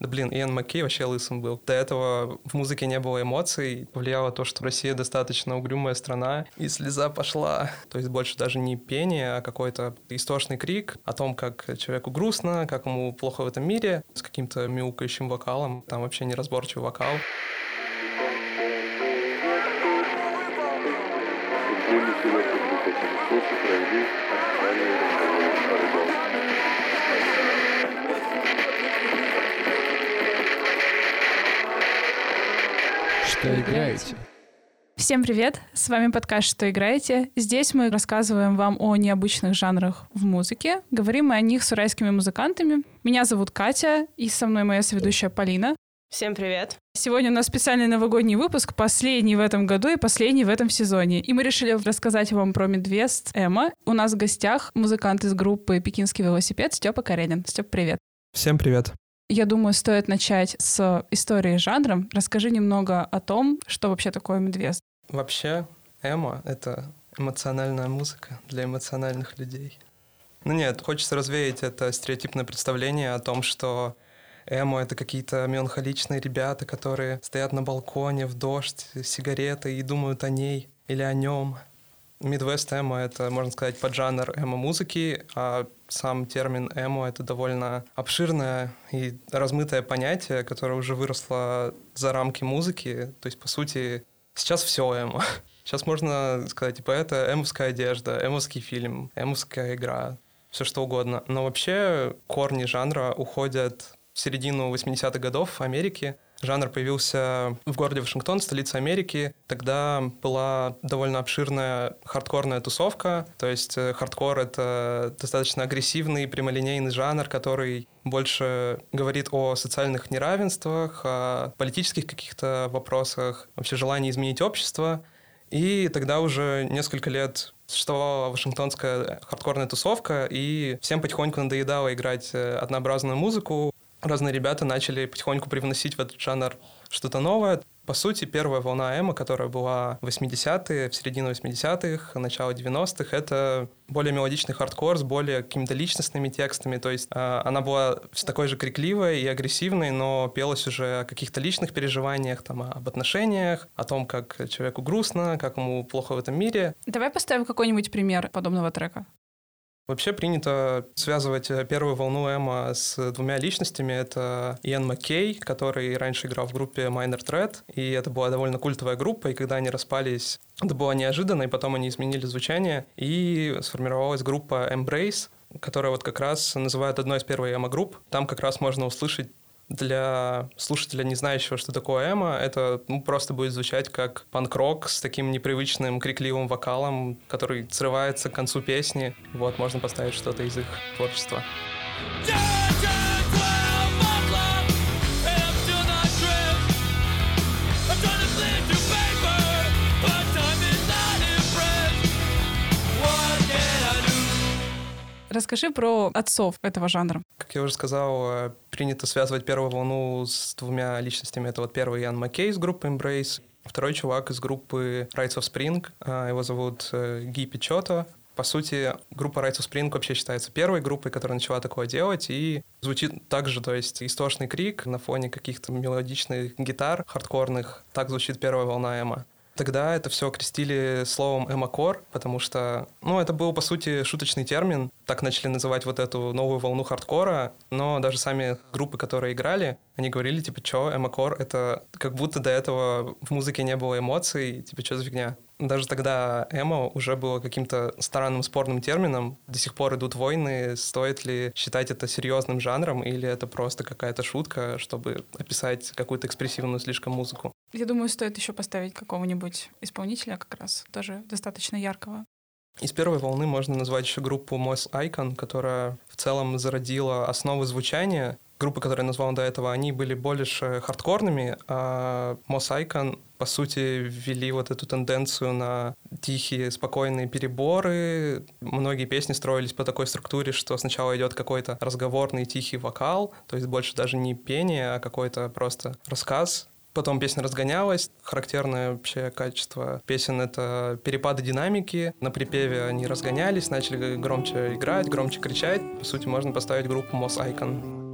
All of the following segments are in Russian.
Да блин, Иэн Маккей вообще лысым был. До этого в музыке не было эмоций. Повлияло то, что Россия достаточно угрюмая страна, и слеза пошла. То есть больше даже не пение, а какой-то истошный крик о том, как человеку грустно, как ему плохо в этом мире, с каким-то мяукающим вокалом. Там вообще неразборчивый вокал. Что играете? Всем привет! С вами подкаст «Что играете?». Здесь мы рассказываем вам о необычных жанрах в музыке. Говорим мы о них с уральскими музыкантами. Меня зовут Катя, и со мной моя соведущая Полина. Всем привет! Сегодня у нас специальный новогодний выпуск, последний в этом году и последний в этом сезоне. И мы решили рассказать вам про Midwest Эмо. У нас в гостях музыкант из группы «Пекинский велосипед» Степа Карелин. Степ, привет! Всем привет! Я думаю, стоит начать с истории жанра. Расскажи немного о том, что вообще такое Midwest. Вообще, эмо — это эмоциональная музыка для эмоциональных людей. Ну нет, хочется развеять это стереотипное представление о том, что эмо — это какие-то меланхоличные ребята, которые стоят на балконе в дождь с сигаретой и думают о ней или о нем. Midwest эмо — это, можно сказать, поджанр эмо-музыки, а сам термин эмо — это довольно обширное и размытое понятие, которое уже выросло за рамки музыки. То есть, по сути, сейчас все эмо. Сейчас можно сказать, типа, это эмовская одежда, эмовский фильм, эмовская игра, все что угодно. Но вообще корни жанра уходят в середину 80-х годов в Америке. Жанр появился в городе Вашингтон, столице Америки. Тогда была довольно обширная хардкорная тусовка. То есть хардкор — это достаточно агрессивный, прямолинейный жанр, который больше говорит о социальных неравенствах, о политических каких-то вопросах, вообще желании изменить общество. И тогда уже несколько лет существовала вашингтонская хардкорная тусовка, и всем потихоньку надоедало играть однообразную музыку. Разные ребята начали потихоньку привносить в этот жанр что-то новое. По сути, первая волна эмо, которая была в 80-е, в середину 80-х, начало 90-х, это более мелодичный хардкор с более какими-то личностными текстами. То есть она была такой же крикливой и агрессивной, но пелась уже о каких-то личных переживаниях, там, об отношениях, о том, как человеку грустно, как ему плохо в этом мире. Давай поставим какой-нибудь пример подобного трека. Вообще принято связывать первую волну эмо с двумя личностями. Это Иэн Маккей, который раньше играл в группе Minor Threat, и это была довольно культовая группа, и когда они распались, это было неожиданно, и потом они изменили звучание, и сформировалась группа Embrace, которая вот как раз называют одной из первых эмо-групп. Там как раз можно услышать, для слушателя, не знающего, что такое эмо, это просто будет звучать как панк-рок с таким непривычным крикливым вокалом, который срывается к концу песни. Вот, можно поставить что-то из их творчества. Расскажи про отцов этого жанра. Как я уже сказал, принято связывать первую волну с двумя личностями. Это вот первый Иэн Маккей из группы Embrace, второй чувак из группы Rites of Spring, его зовут Ги Пичото. По сути, группа Rites of Spring вообще считается первой группой, которая начала такое делать, и звучит так же, то есть истошный крик на фоне каких-то мелодичных гитар хардкорных. Так звучит первая волна эмо. Тогда это все крестили словом эмо-кор, потому что, это был, по сути, шуточный термин. Так начали называть вот эту новую волну хардкора, но даже сами группы, которые играли, они говорили, типа, чё, эмо-кор, это как будто до этого в музыке не было эмоций, типа, чё за фигня. Даже тогда эмо уже было каким-то странным, спорным термином. До сих пор идут войны, стоит ли считать это серьезным жанром, или это просто какая-то шутка, чтобы описать какую-то экспрессивную слишком музыку. Я думаю, стоит еще поставить какого-нибудь исполнителя как раз, тоже достаточно яркого. Из первой волны можно назвать еще группу Moss Icon, которая в целом зародила основы звучания. Группы, которые я назвал до этого, они были больше хардкорными, а Moss Icon, по сути, ввели вот эту тенденцию на тихие, спокойные переборы. Многие песни строились по такой структуре, что сначала идет какой-то разговорный тихий вокал, то есть больше даже не пение, а какой-то просто рассказ. Потом песня разгонялась. Характерное вообще качество песен — это перепады динамики. На припеве они разгонялись, начали громче играть, громче кричать. По сути, можно поставить группу Moss Icon.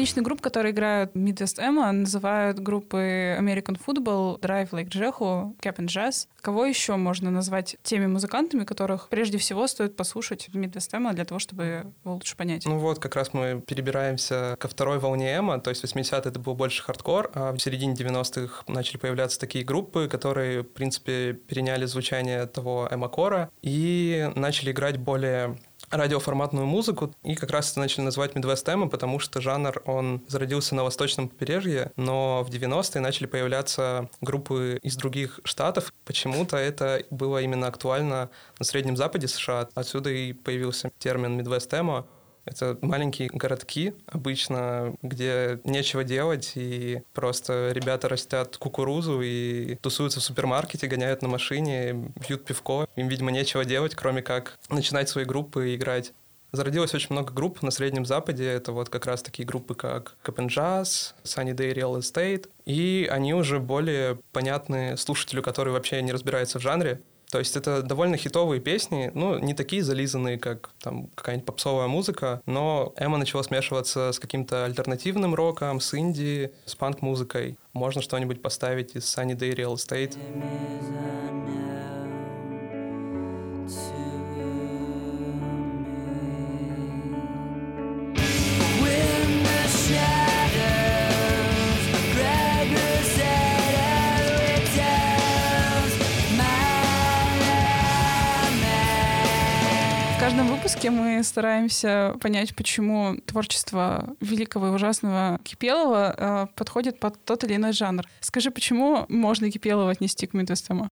аналогичных групп, которые играют Midwest Emo, называют группы American Football, Drive Like Jehu, Cap'n Jazz. Кого еще можно назвать теми музыкантами, которых прежде всего стоит послушать в Midwest Emo для того, чтобы его лучше понять? Ну вот, как раз мы перебираемся ко второй волне эмо, то есть 80-е это был больше хардкор, а в середине 90-х начали появляться такие группы, которые, в принципе, переняли звучание того эмо-кора и начали играть более радиоформатную музыку, и как раз это начали называть Midwest Emo, потому что жанр, он зародился на восточном побережье, но в 90-е начали появляться группы из других штатов. Почему-то это было именно актуально на Среднем Западе США. Отсюда и появился термин Midwest Emo. Это маленькие городки обычно, где нечего делать, и просто ребята растят кукурузу и тусуются в супермаркете, гоняют на машине, пьют пивко. Им, видимо, нечего делать, кроме как начинать свои группы и играть. Зародилось очень много групп на Среднем Западе. Это вот как раз такие группы, как Cap'n Jazz, Sunny Day Real Estate. И они уже более понятны слушателю, который вообще не разбирается в жанре. То есть это довольно хитовые песни, ну, не такие зализанные, как там какая-нибудь попсовая музыка, но эмо начало смешиваться с каким-то альтернативным роком, с инди, с панк-музыкой. Можно что-нибудь поставить из Sunny Day Real Estate. В каждом выпуске мы стараемся понять, почему творчество великого и ужасного Кипелова подходит под тот или иной жанр. Скажи, почему можно Кипелова отнести к Midwest Emo?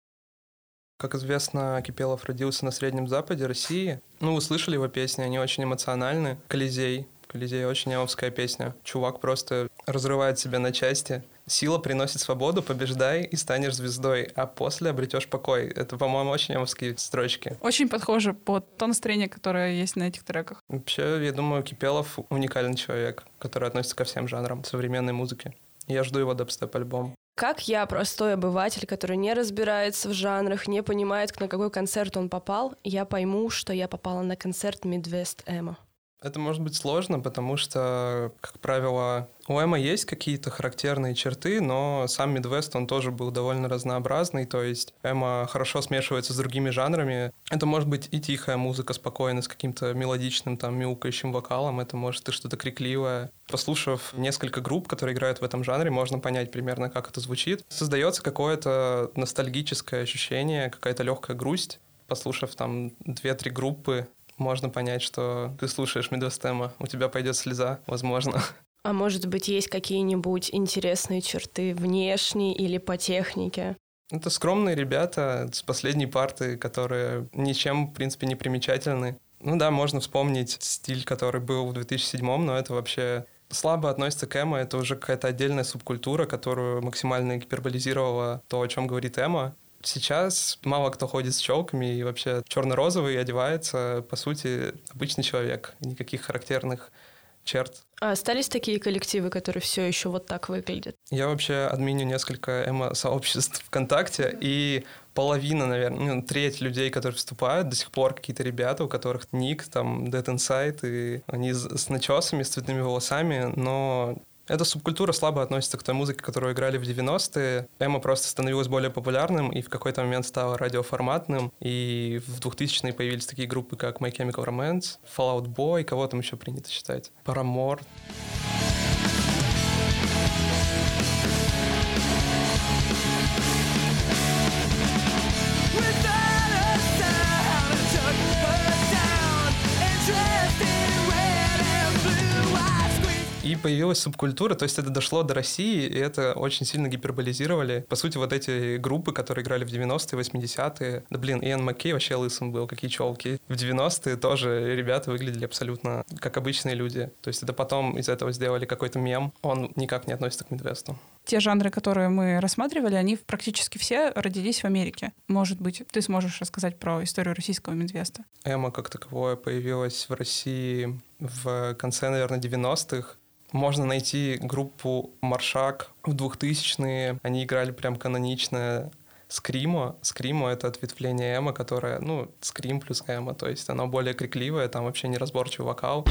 Как известно, Кипелов родился на Среднем Западе России. Ну, вы слышали его песни, они очень эмоциональны. «Колизей». «Колизей» — очень эмовская песня. Чувак просто разрывает себя на части. «Сила приносит свободу, побеждай и станешь звездой, а после обретешь покой». Это, по-моему, очень эмовские строчки. Очень подхоже под то настроение, которое есть на этих треках. Вообще, я думаю, Кипелов уникальный человек, который относится ко всем жанрам современной музыки. Я жду его дабстеп-альбом. Как я, простой обыватель, который не разбирается в жанрах, не понимает, на какой концерт он попал, я пойму, что я попала на концерт Midwest Emo? Это может быть сложно, потому что, как правило, у эмо есть какие-то характерные черты, но сам Midwest, он тоже был довольно разнообразный, то есть эмо хорошо смешивается с другими жанрами. Это может быть и тихая музыка спокойно, с каким-то мелодичным, там, мяукающим вокалом, это может и что-то крикливое. Послушав несколько групп, которые играют в этом жанре, можно понять примерно, как это звучит. Создается какое-то ностальгическое ощущение, какая-то легкая грусть, послушав там 2-3 группы. Можно понять, что ты слушаешь Midwest Emo, у тебя пойдет слеза, возможно. А может быть, есть какие-нибудь интересные черты внешние или по технике? Это скромные ребята с последней парты, которые ничем, в принципе, не примечательны. Ну да, можно вспомнить стиль, который был в 2007-м, но это вообще слабо относится к эмо. Это уже какая-то отдельная субкультура, которую максимально гиперболизировала то, о чем говорит эмо. Сейчас мало кто ходит с челками и вообще черно-розовый одевается, по сути, обычный человек, никаких характерных черт. А остались такие коллективы, которые все еще вот так выглядят? Я вообще админю несколько эмо-сообществ ВКонтакте, и половина, наверное, треть людей, которые вступают, до сих пор какие-то ребята, у которых ник, там, Dead Inside, и они с начесами, с цветными волосами, но эта субкультура слабо относится к той музыке, которую играли в 90-е. Эмо просто становилось более популярным и в какой-то момент стало радиоформатным. И в 2000-е появились такие группы, как My Chemical Romance, Fallout Boy, кого там еще принято считать, Paramore. И появилась субкультура, то есть это дошло до России, и это очень сильно гиперболизировали. По сути, вот эти группы, которые играли в 90-е, 80-е, да блин, Иэн Маккей вообще лысым был, какие челки. В 90-е тоже ребята выглядели абсолютно как обычные люди. То есть это потом из этого сделали какой-то мем, он никак не относится к Midwest. Те жанры, которые мы рассматривали, они практически все родились в Америке. Может быть, ты сможешь рассказать про историю российского Midwest? Эмо как таковое появилось в России в конце, наверное, 90-х. Можно найти группу «Маршак» в 2000-е. Они играли прям канонично скримо. Скримо — это ответвление эмо, которое, ну, скрим плюс эмо. То есть оно более крикливое, там вообще неразборчивый вокал.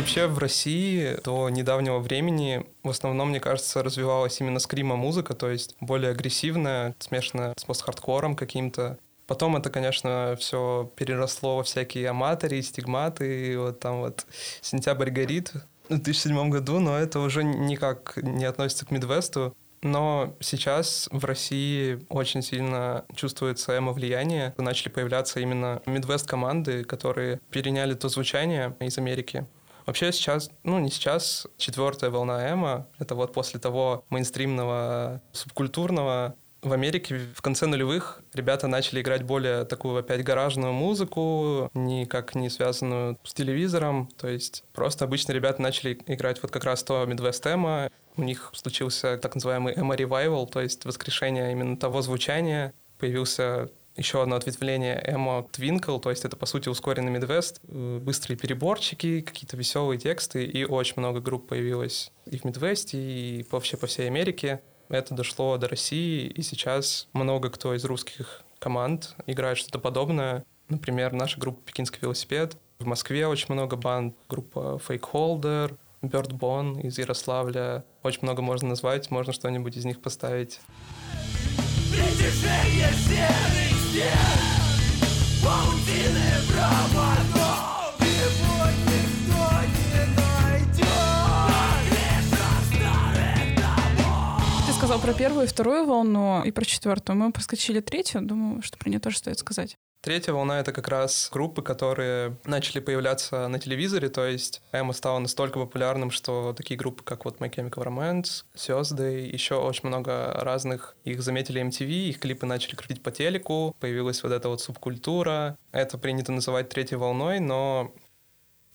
Вообще в России до недавнего времени в основном, мне кажется, развивалась именно скримо-музыка, то есть более агрессивная, смешанная с пост-хардкором каким-то. Потом это, конечно, все переросло во всякие аматори, стигматы, и вот там вот «Сентябрь горит» в 2007 году, но это уже никак не относится к Мидвесту. Но сейчас в России очень сильно чувствуется эмо-влияние. Начали появляться именно Мидвест-команды, которые переняли то звучание из Америки. Вообще сейчас, ну не сейчас, четвертая волна эмо, это вот после того мейнстримного, субкультурного. В Америке в конце нулевых ребята начали играть более такую опять гаражную музыку, никак не связанную с телевизором. То есть просто обычно ребята начали играть вот как раз то Midwest эмо. У них случился так называемый эмо-ревайвал, то есть воскрешение именно того звучания. Появился еще одно ответвление эмо-твинкл, то есть это, по сути, ускоренный Midwest. Быстрые переборчики, какие-то веселые тексты, и очень много групп появилось и в Midwest, и вообще по всей Америке. Это дошло до России, и сейчас много кто из русских команд играет что-то подобное. Например, наша группа «Пекинский велосипед». В Москве очень много банд. Группа Fake Holder, Bird Bone из Ярославля. Очень много можно назвать, можно что-нибудь из них поставить. Притяжение серых стен, паутины проводов, и никто не сказал про первую и вторую волну, и про четвертую. Мы проскочили третью, думаю, что про нее тоже стоит сказать. Третья волна — это как раз группы, которые начали появляться на телевизоре, то есть эмо стало настолько популярным, что такие группы, как вот My Chemical Romance, Thursday, еще очень много разных, их заметили MTV, их клипы начали крутить по телеку, появилась вот эта вот субкультура. Это принято называть третьей волной, но...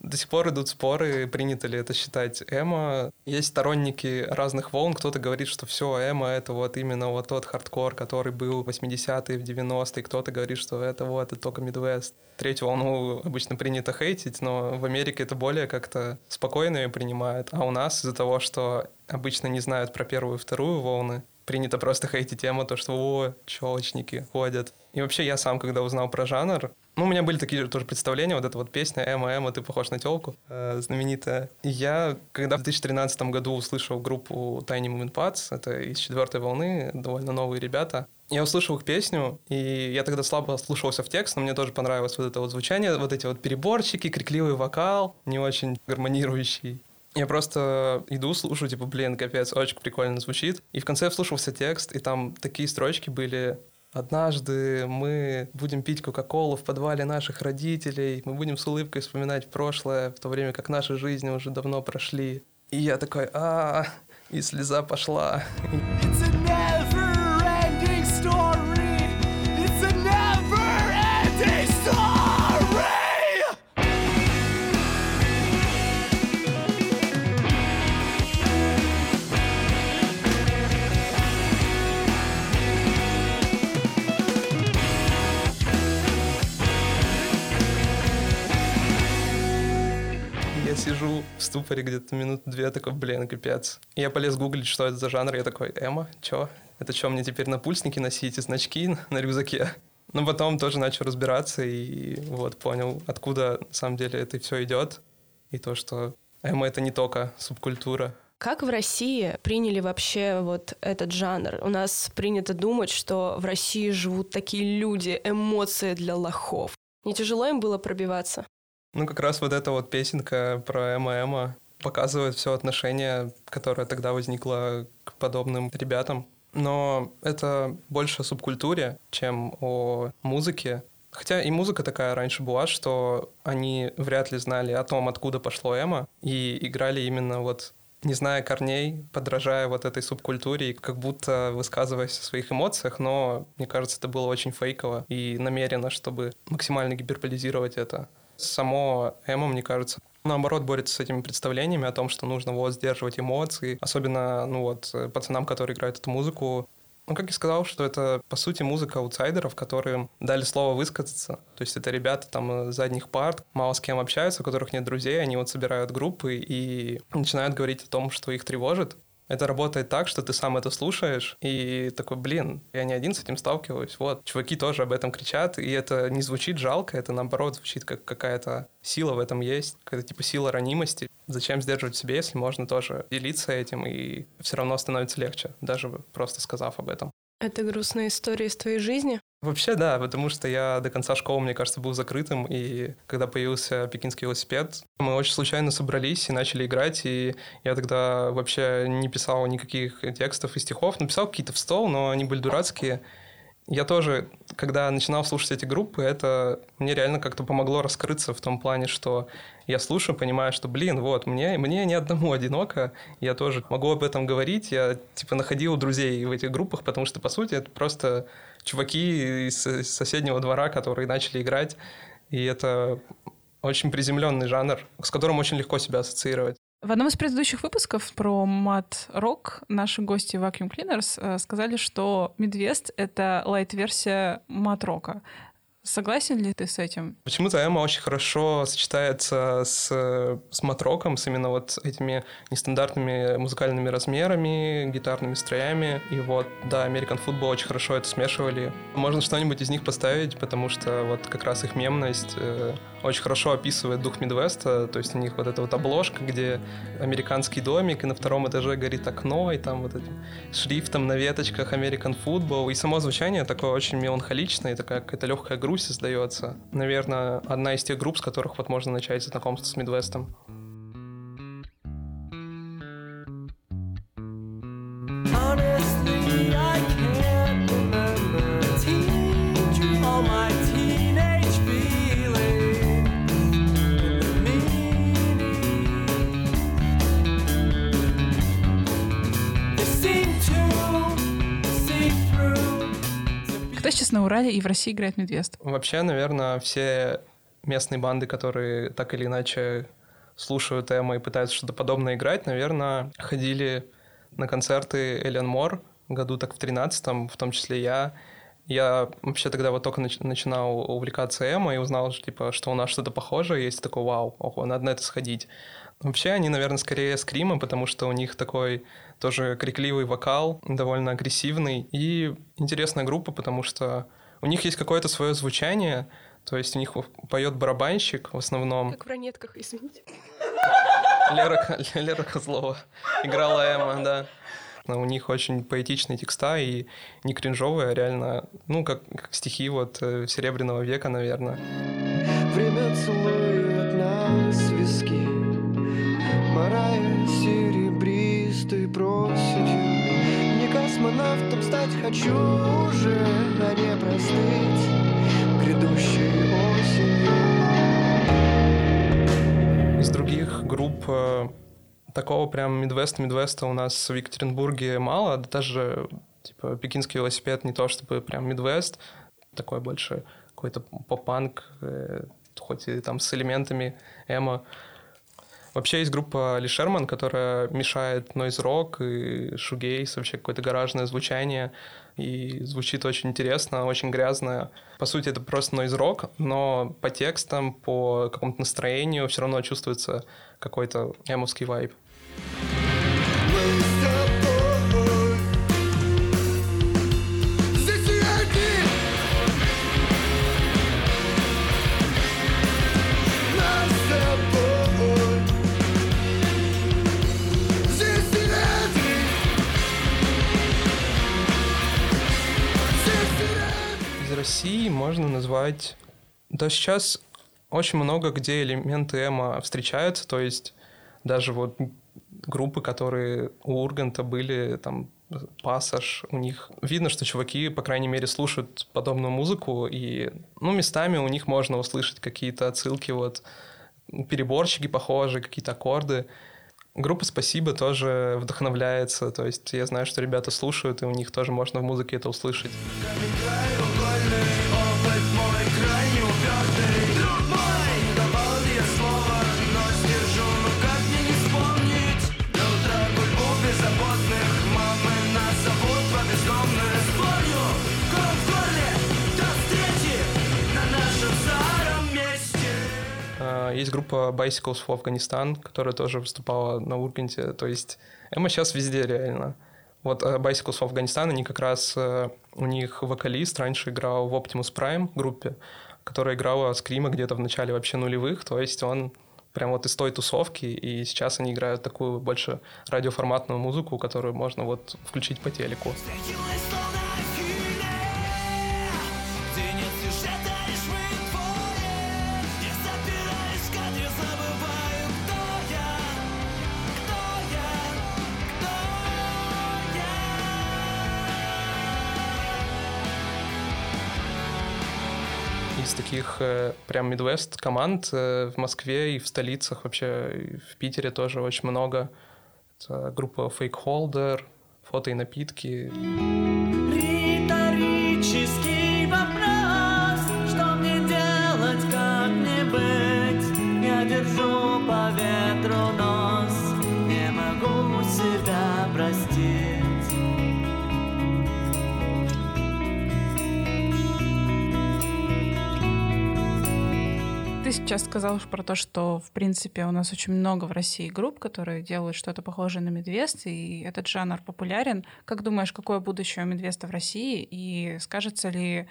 До сих пор идут споры, принято ли это считать эмо. Есть сторонники разных волн. Кто-то говорит, что все, эмо — это вот именно вот тот хардкор, который был в 80-е, в 90-е. Кто-то говорит, что это только Midwest. Третью волну обычно принято хейтить, но в Америке это более как-то спокойно ее принимают. А у нас из-за того, что обычно не знают про первую и вторую волны, принято просто хейтить эмо, то, что челочники ходят. И вообще я сам, когда узнал про жанр, у меня были такие тоже представления, вот эта вот песня «Эмо, ты похож на тёлку», знаменитая. И я, когда в 2013 году услышал группу Tiny Moving Parts, это из четвертой волны, довольно новые ребята, я услышал их песню, и я тогда слабо слушался в текст, но мне тоже понравилось вот это вот звучание, вот эти вот переборчики, крикливый вокал, не очень гармонирующий. Я просто иду, слушаю, капец, очень прикольно звучит. И в конце вслушался текст, и там такие строчки были... Однажды мы будем пить кока-колу в подвале наших родителей, мы будем с улыбкой вспоминать прошлое, в то время как наши жизни уже давно прошли. И я такой, и слеза пошла. It's a never-ending story. It's a never-ending Сижу в ступоре где-то минут две, такой, капец. Я полез гуглить, что это за жанр, я такой, эмо, чё? Это чё, мне теперь напульсники носить и значки на рюкзаке? Но потом тоже начал разбираться и вот понял, откуда на самом деле это все идет, и то, что эмо — это не только субкультура. Как в России приняли вообще вот этот жанр? У нас принято думать, что в России живут такие люди, эмоции для лохов. Не тяжело им было пробиваться? Как раз вот эта вот песенка про эмо-эмо показывает все отношение, которое тогда возникло к подобным ребятам. Но это больше о субкультуре, чем о музыке. Хотя и музыка такая раньше была, что они вряд ли знали о том, откуда пошло эмо, и играли именно вот не зная корней, подражая вот этой субкультуре, как будто высказываясь о своих эмоциях, но, мне кажется, это было очень фейково и намеренно, чтобы максимально гиперболизировать это. Само эмо, мне кажется, наоборот, борется с этими представлениями о том, что нужно вот сдерживать эмоции, особенно, пацанам, которые играют эту музыку. Как я сказал, что это, по сути, музыка аутсайдеров, которым дали слово высказаться. То есть это ребята там с задних парт, мало с кем общаются, у которых нет друзей, они собирают группы и начинают говорить о том, что их тревожит. Это работает так, что ты сам это слушаешь, и такой, блин, я не один с этим сталкиваюсь. Вот, чуваки тоже об этом кричат, и это не звучит жалко, это, наоборот, звучит как какая-то сила в этом есть, какая-то типа сила ранимости. Зачем сдерживать в себе, если можно тоже делиться этим, и все равно становится легче, даже просто сказав об этом. Это грустная история из твоей жизни? Вообще, да, потому что я до конца школы, мне кажется, был закрытым, и когда появился пекинский велосипед, мы очень случайно собрались и начали играть, и я тогда вообще не писал никаких текстов и стихов, написал какие-то в стол, но они были дурацкие. Я тоже, когда начинал слушать эти группы, это мне реально как-то помогло раскрыться в том плане, что я слушаю, понимаю, что, блин, вот, мне ни одному одиноко, я тоже могу об этом говорить, я, типа, находил друзей в этих группах, потому что, по сути, это просто чуваки из соседнего двора, которые начали играть, и это очень приземленный жанр, с которым очень легко себя ассоциировать. В одном из предыдущих выпусков про мат-рок наши гости Vacuum Cleaners сказали, что Midwest — это лайт-версия мат-рока. Согласен ли ты с этим? Почему-то эмо очень хорошо сочетается с мат-роком, с именно вот этими нестандартными музыкальными размерами, гитарными строями. И вот, да, American Football очень хорошо это смешивали. Можно что-нибудь из них поставить, потому что вот как раз их мемность очень хорошо описывает дух Мидвеста. То есть у них вот эта вот обложка, где американский домик, и на втором этаже горит окно, и там вот этим шрифтом на веточках American Football. И само звучание такое очень меланхоличное, такая какая-то легкая грусть создается. Наверное, одна из тех групп, с которых вот можно начать знакомство с Мидвестом. Кто сейчас на Урале и в России играет Midwest? Вообще, наверное, все местные банды, которые так или иначе слушают эмо и пытаются что-то подобное играть, наверное, ходили на концерты Eilean Mòr году так в 13-м, в том числе я. Я вообще тогда вот только начинал увлекаться эмо и узнал, типа, что у нас что-то похожее есть, такой вау, ого, надо на это сходить. Вообще они, наверное, скорее скримы, потому что у них такой тоже крикливый вокал, довольно агрессивный. И интересная группа, потому что у них есть какое-то свое звучание, то есть у них поет барабанщик в основном. Как в «Ранетках», извините. Лера Козлова играла эмо, да. У них очень поэтичные текста и не кринжовые, а реально, ну, как стихи вот Серебряного века, наверное. Время целует нас виски, морая серебристой проседью. Не космонавтом стать хочу уже, а не простыть грядущей осенью. Из других групп такого прям Мидвеста у нас в Екатеринбурге мало, даже типа пекинский велосипед не то чтобы прям Мидвест, такой больше какой-то поп-панк, хоть и там с элементами эмо. Вообще есть группа лиз шерман, которая мешает нойз-рок и шугейс, вообще какое-то гаражное звучание, и звучит очень интересно, очень грязно. По сути, это просто нойз-рок, но по текстам, по какому-то настроению все равно чувствуется какой-то эмовский вайб. России можно назвать... Да, сейчас очень много где элементы эмо встречаются, то есть даже вот группы, которые у Урганта были, там, Пассаж, у них видно, что чуваки, по крайней мере, слушают подобную музыку, и, ну, местами у них можно услышать какие-то отсылки, вот, переборщики похожие, какие-то аккорды. Группа «Спасибо» тоже вдохновляется, то есть я знаю, что ребята слушают, и у них тоже можно в музыке это услышать. Есть группа Bicycles for Afghanistan, которая тоже выступала на Урганте. То есть эмо сейчас везде реально. Вот Bicycles for Afghanistan, они как раз... У них вокалист раньше играл в Optimus Prime группе, которая играла скрима где-то в начале вообще нулевых. То есть он прям вот из той тусовки, и сейчас они играют такую больше радиоформатную музыку, которую можно вот включить по телеку. Из таких прям Midwest команд в Москве и в столицах вообще, и в Питере тоже очень много. Это группа Fake Holder, фото и напитки. Риторический вопрос, что мне делать, как мне быть? Я держу по ветру нос, не могу себя простить. Ты сейчас сказал про то, что, в принципе, у нас очень много в России групп, которые делают что-то похожее на Midwest, и этот жанр популярен. Как думаешь, какое будущее у Midwest в России, и скажется ли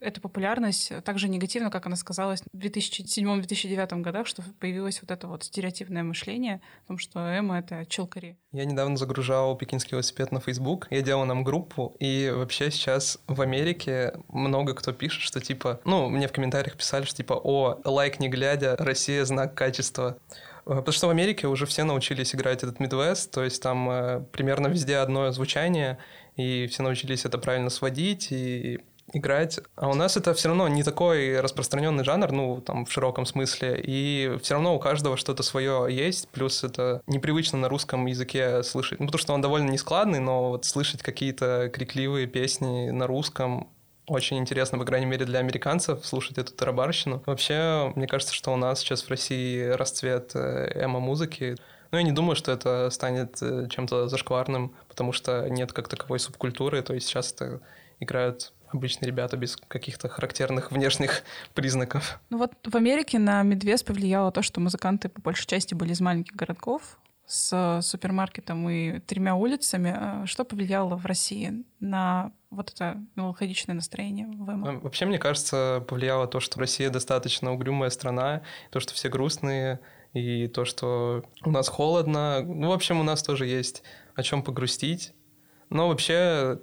эта популярность так же негативно, как она сказалась в 2007-2009 годах, что появилось вот это вот стереотипное мышление о том, что эмо — это чилкари? Я недавно загружал «Пекинский велосипед» на Facebook, я делал нам группу, и вообще сейчас в Америке много кто пишет, что типа... Ну, мне в комментариях писали, что типа «О, лайк не глядя, Россия — знак качества». Потому что в Америке уже все научились играть этот Midwest, то есть там примерно везде одно звучание, и все научились это правильно сводить, и... играть. А у нас это все равно не такой распространенный жанр, ну, там, в широком смысле, и все равно у каждого что-то свое есть, плюс это непривычно на русском языке слышать, ну, потому что он довольно нескладный, но вот слышать какие-то крикливые песни на русском очень интересно, по крайней мере, для американцев слушать эту тарабарщину. Вообще, мне кажется, что у нас сейчас в России расцвет эмо-музыки. Но я не думаю, что это станет чем-то зашкварным, потому что нет как таковой субкультуры, то есть сейчас это играют обычные ребята без каких-то характерных внешних признаков. Ну вот в Америке на Midwest повлияло то, что музыканты по большей части были из маленьких городков с супермаркетом и 3 улицами. Что повлияло в России на вот это меланхоличное настроение в эмо? Вообще, мне кажется, повлияло то, что Россия достаточно угрюмая страна, то, что все грустные, и то, что у нас холодно. Ну, в общем, у нас тоже есть о чем погрустить. Но вообще...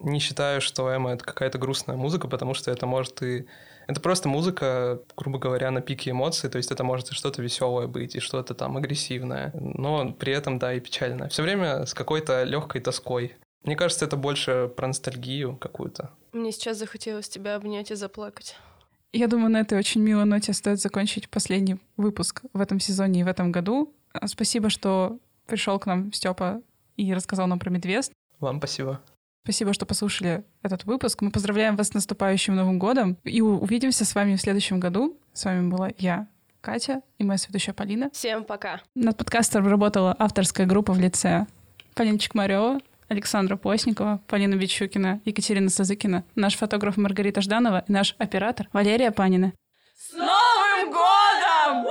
не считаю, что эмо — это какая-то грустная музыка, потому что это может и... Это просто музыка, грубо говоря, на пике эмоций, то есть это может и что-то веселое быть, и что-то там агрессивное, но при этом, да, и печальное. Все время с какой-то легкой тоской. Мне кажется, это больше про ностальгию какую-то. Мне сейчас захотелось тебя обнять и заплакать. Я думаю, на этой очень милой ноте стоит закончить последний выпуск в этом сезоне и в этом году. Спасибо, что пришел к нам Степа и рассказал нам про Midwest. Вам спасибо. Спасибо, что послушали этот выпуск. Мы поздравляем вас с наступающим Новым годом и увидимся с вами в следующем году. С вами была я, Катя, и моя соведущая Полина. Всем пока. Над подкастом работала авторская группа в лице Полиночек Марева, Александра Постникова, Полина Бичукина, Екатерина Сазыкина, наш фотограф Маргарита Жданова и наш оператор Валерия Панина. С Новым годом!